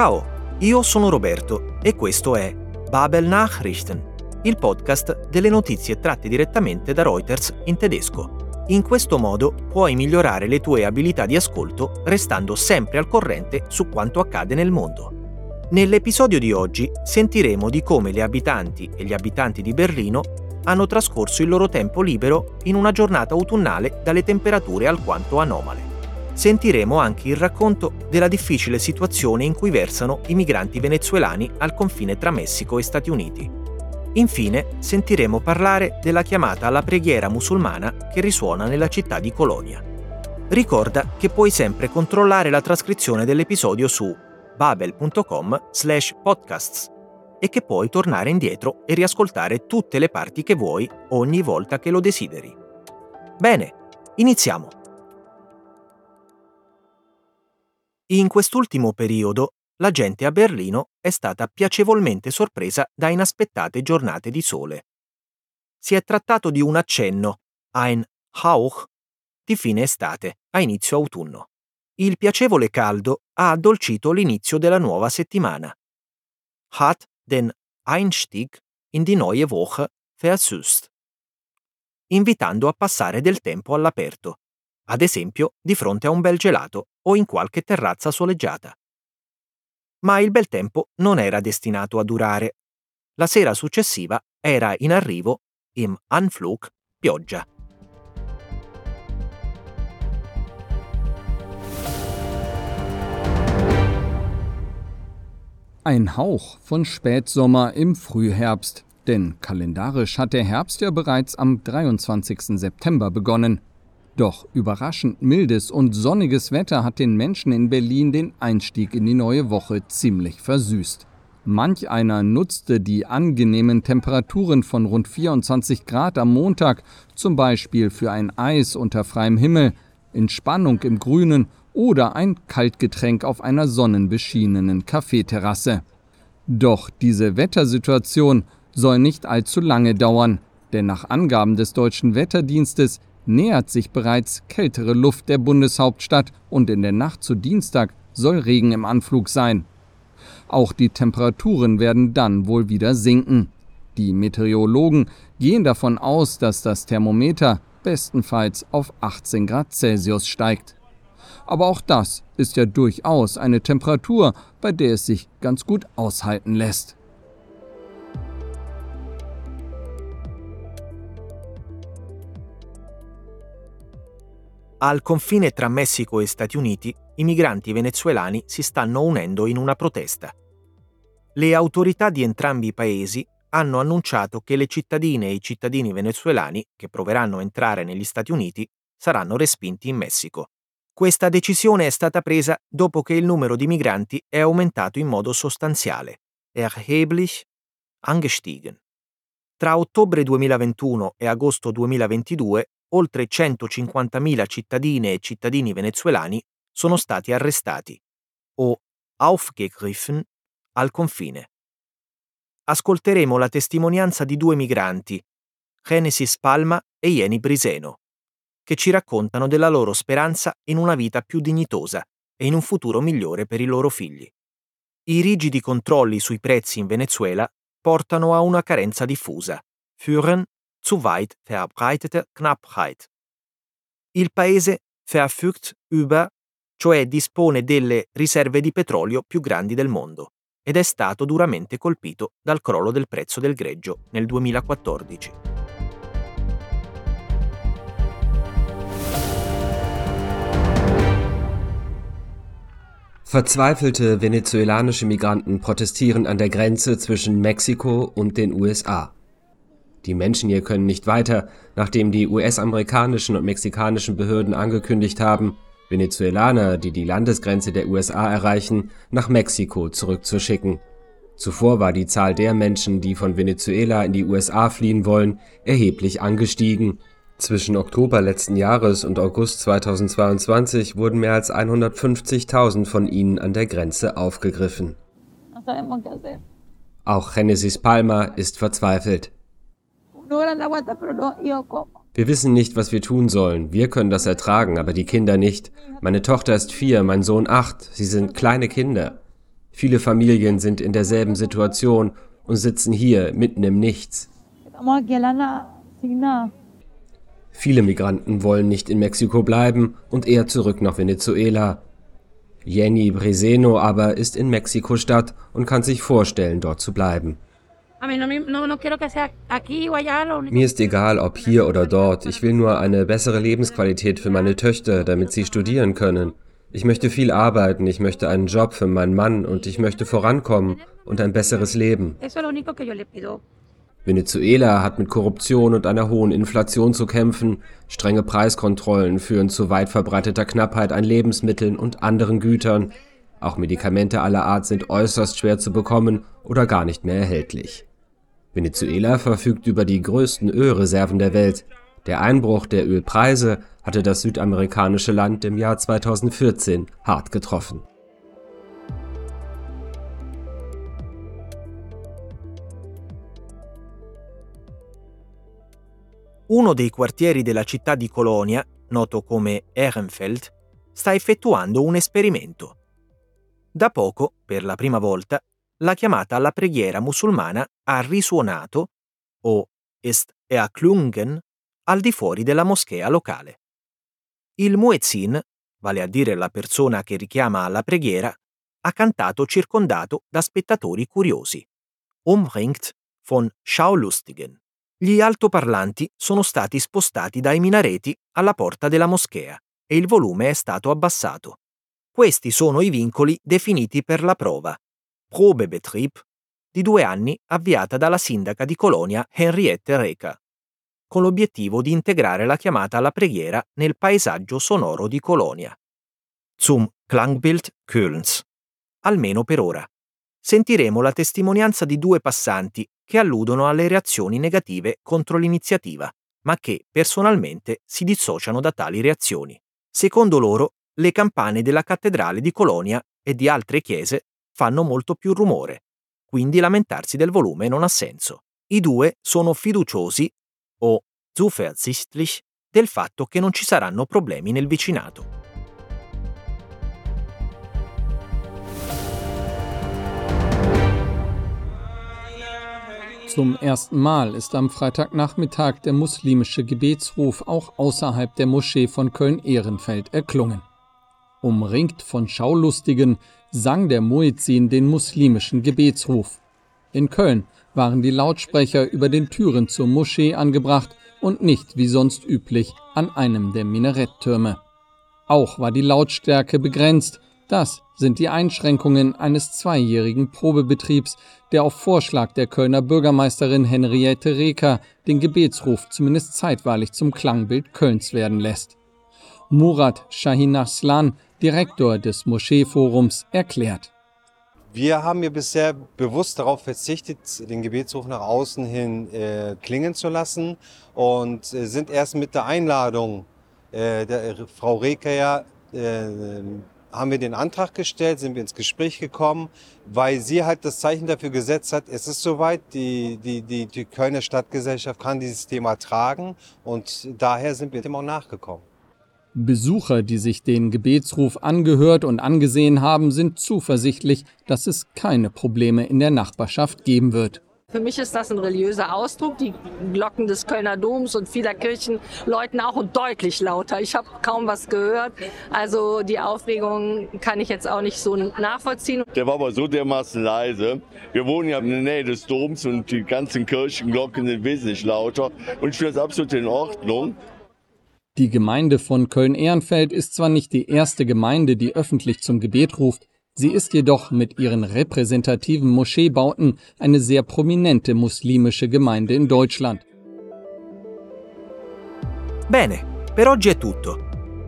Ciao, io sono Roberto e questo è Babel Nachrichten, il podcast delle notizie tratte direttamente da Reuters in tedesco. In questo modo puoi migliorare le tue abilità di ascolto restando sempre al corrente su quanto accade nel mondo. Nell'episodio di oggi sentiremo di come le abitanti e gli abitanti di Berlino hanno trascorso il loro tempo libero in una giornata autunnale dalle temperature alquanto anomale. Sentiremo anche il racconto della difficile situazione in cui versano i migranti venezuelani al confine tra Messico e Stati Uniti. Infine, sentiremo parlare della chiamata alla preghiera musulmana che risuona nella città di Colonia. Ricorda che puoi sempre controllare la trascrizione dell'episodio su babel.com/podcasts e che puoi tornare indietro e riascoltare tutte le parti che vuoi ogni volta che lo desideri. Bene, iniziamo! In quest'ultimo periodo la gente a Berlino è stata piacevolmente sorpresa da inaspettate giornate di sole. Si è trattato di un accenno, ein Hauch, di fine estate a inizio autunno. Il piacevole caldo ha addolcito l'inizio della nuova settimana. Hat den Einstieg in die neue Woche versüßt, invitando a passare del tempo all'aperto, ad esempio di fronte a un bel gelato o in qualche terrazza soleggiata. Ma il bel tempo non era destinato a durare. La sera successiva era in arrivo, im Anflug, pioggia. Ein Hauch von Spätsommer im Frühherbst, denn kalendarisch hat der Herbst ja bereits am 23. September begonnen. Doch überraschend mildes und sonniges Wetter hat den Menschen in Berlin den Einstieg in die neue Woche ziemlich versüßt. Manch einer nutzte die angenehmen Temperaturen von rund 24 Grad am Montag, zum Beispiel für ein Eis unter freiem Himmel, Entspannung im Grünen oder ein Kaltgetränk auf einer sonnenbeschienenen Kaffeeterrasse. Doch diese Wettersituation soll nicht allzu lange dauern, denn nach Angaben des Deutschen Wetterdienstes nähert sich bereits kältere Luft der Bundeshauptstadt und in der Nacht zu Dienstag soll Regen im Anflug sein. Auch die Temperaturen werden dann wohl wieder sinken. Die Meteorologen gehen davon aus, dass das Thermometer bestenfalls auf 18 Grad Celsius steigt. Aber auch das ist ja durchaus eine Temperatur, bei der es sich ganz gut aushalten lässt. Al confine tra Messico e Stati Uniti, i migranti venezuelani si stanno unendo in una protesta. Le autorità di entrambi i paesi hanno annunciato che le cittadine e i cittadini venezuelani che proveranno a entrare negli Stati Uniti saranno respinti in Messico. Questa decisione è stata presa dopo che il numero di migranti è aumentato in modo sostanziale, erheblich angestiegen. Tra ottobre 2021 e agosto 2022, oltre 150.000 cittadine e cittadini venezuelani sono stati arrestati o aufgegriffen al confine. Ascolteremo la testimonianza di due migranti, Genesis Palma e Yeni Briceño, che ci raccontano della loro speranza in una vita più dignitosa e in un futuro migliore per i loro figli. I rigidi controlli sui prezzi in Venezuela portano a una carenza diffusa, führen zu weit verbreitete Knappheit. Il paese verfügt über, cioè dispone delle riserve di petrolio più grandi del mondo, ed è stato duramente colpito dal crollo del prezzo del greggio nel 2014. Verzweifelte venezuelanische Migranten protestieren an der Grenze zwischen Mexiko und den USA. Die Menschen hier können nicht weiter, nachdem die US-amerikanischen und mexikanischen Behörden angekündigt haben, Venezuelaner, die die Landesgrenze der USA erreichen, nach Mexiko zurückzuschicken. Zuvor war die Zahl der Menschen, die von Venezuela in die USA fliehen wollen, erheblich angestiegen. Zwischen Oktober letzten Jahres und August 2022 wurden mehr als 150.000 von ihnen an der Grenze aufgegriffen. Auch Genesis Palma ist verzweifelt. Wir wissen nicht, was wir tun sollen. Wir können das ertragen, aber die Kinder nicht. Meine Tochter ist 4, mein Sohn 8. Sie sind kleine Kinder. Viele Familien sind in derselben Situation und sitzen hier mitten im Nichts. Viele Migranten wollen nicht in Mexiko bleiben und eher zurück nach Venezuela. Yeni Briceño aber ist in Mexiko-Stadt und kann sich vorstellen, dort zu bleiben. Mir ist egal, ob hier oder dort. Ich will nur eine bessere Lebensqualität für meine Töchter, damit sie studieren können. Ich möchte viel arbeiten, ich möchte einen Job für meinen Mann und ich möchte vorankommen und ein besseres Leben. Venezuela hat mit Korruption und einer hohen Inflation zu kämpfen. Strenge Preiskontrollen führen zu weit verbreiteter Knappheit an Lebensmitteln und anderen Gütern. Auch Medikamente aller Art sind äußerst schwer zu bekommen oder gar nicht mehr erhältlich. Venezuela verfügt über die größten Ölreserven der Welt. Der Einbruch der Ölpreise hatte das südamerikanische Land im Jahr 2014 hart getroffen. Uno dei quartieri della città di Colonia, noto come Ehrenfeld, sta effettuando un esperimento. Da poco, per la prima volta, la chiamata alla preghiera musulmana ha risuonato, o ist erklungen, al di fuori della moschea locale. Il muezzin, vale a dire la persona che richiama alla preghiera, ha cantato circondato da spettatori curiosi. Umringt von Schaulustigen. Gli altoparlanti sono stati spostati dai minareti alla porta della moschea e il volume è stato abbassato. Questi sono i vincoli definiti per la prova, Probebetrieb, di 2 anni avviata dalla sindaca di Colonia Henriette Reker, con l'obiettivo di integrare la chiamata alla preghiera nel paesaggio sonoro di Colonia. Zum Klangbild Kölns. Almeno per ora. Sentiremo la testimonianza di 2 passanti che alludono alle reazioni negative contro l'iniziativa, ma che personalmente si dissociano da tali reazioni. Secondo loro, le campane della cattedrale di Colonia e di altre chiese fanno molto più rumore, quindi lamentarsi del volume non ha senso. I 2 sono fiduciosi, o zuversichtlich, del fatto che non ci saranno problemi nel vicinato. Zum ersten Mal ist am Freitagnachmittag der muslimische Gebetsruf auch außerhalb der Moschee von Köln-Ehrenfeld erklungen. Umringt von Schaulustigen sang der Muezzin den muslimischen Gebetsruf. In Köln waren die Lautsprecher über den Türen zur Moschee angebracht und nicht, wie sonst üblich, an einem der Minaretttürme. Auch war die Lautstärke begrenzt. Das sind die Einschränkungen eines 2-jährigen Probebetriebs, der auf Vorschlag der Kölner Bürgermeisterin Henriette Reker den Gebetsruf zumindest zeitweilig zum Klangbild Kölns werden lässt. Murat Shahinaslan, Direktor des Moscheeforums, erklärt. Wir haben ja bisher bewusst darauf verzichtet, den Gebetsruf nach außen hin klingen zu lassen und sind erst mit der Einladung der Frau Reker haben wir den Antrag gestellt, sind wir ins Gespräch gekommen, weil sie halt das Zeichen dafür gesetzt hat, es ist soweit, die Kölner Stadtgesellschaft kann dieses Thema tragen und daher sind wir dem auch nachgekommen. Besucher, die sich den Gebetsruf angehört und angesehen haben, sind zuversichtlich, dass es keine Probleme in der Nachbarschaft geben wird. Für mich ist das ein religiöser Ausdruck. Die Glocken des Kölner Doms und vieler Kirchen läuten auch und deutlich lauter. Ich habe kaum was gehört. Also die Aufregung kann ich jetzt auch nicht so nachvollziehen. Der war aber so dermaßen leise. Wir wohnen ja in der Nähe des Doms und die ganzen Kirchenglocken sind wesentlich lauter. Und ich finde das absolut in Ordnung. Die Gemeinde von Köln-Ehrenfeld ist zwar nicht die erste Gemeinde, die öffentlich zum Gebet ruft, sie ist jedoch mit ihren repräsentativen Moscheebauten eine sehr prominente muslimische Gemeinde in Deutschland. Bene, per oggi è tutto.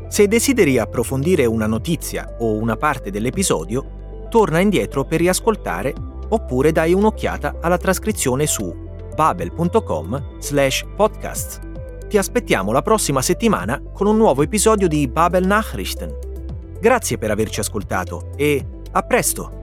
Se desideri approfondire una notizia o una parte dell'episodio, torna indietro per riascoltare oppure dai un'occhiata alla trascrizione su babel.com/podcast. Ti aspettiamo la prossima settimana con un nuovo episodio di Babel Nachrichten. Grazie per averci ascoltato e a presto!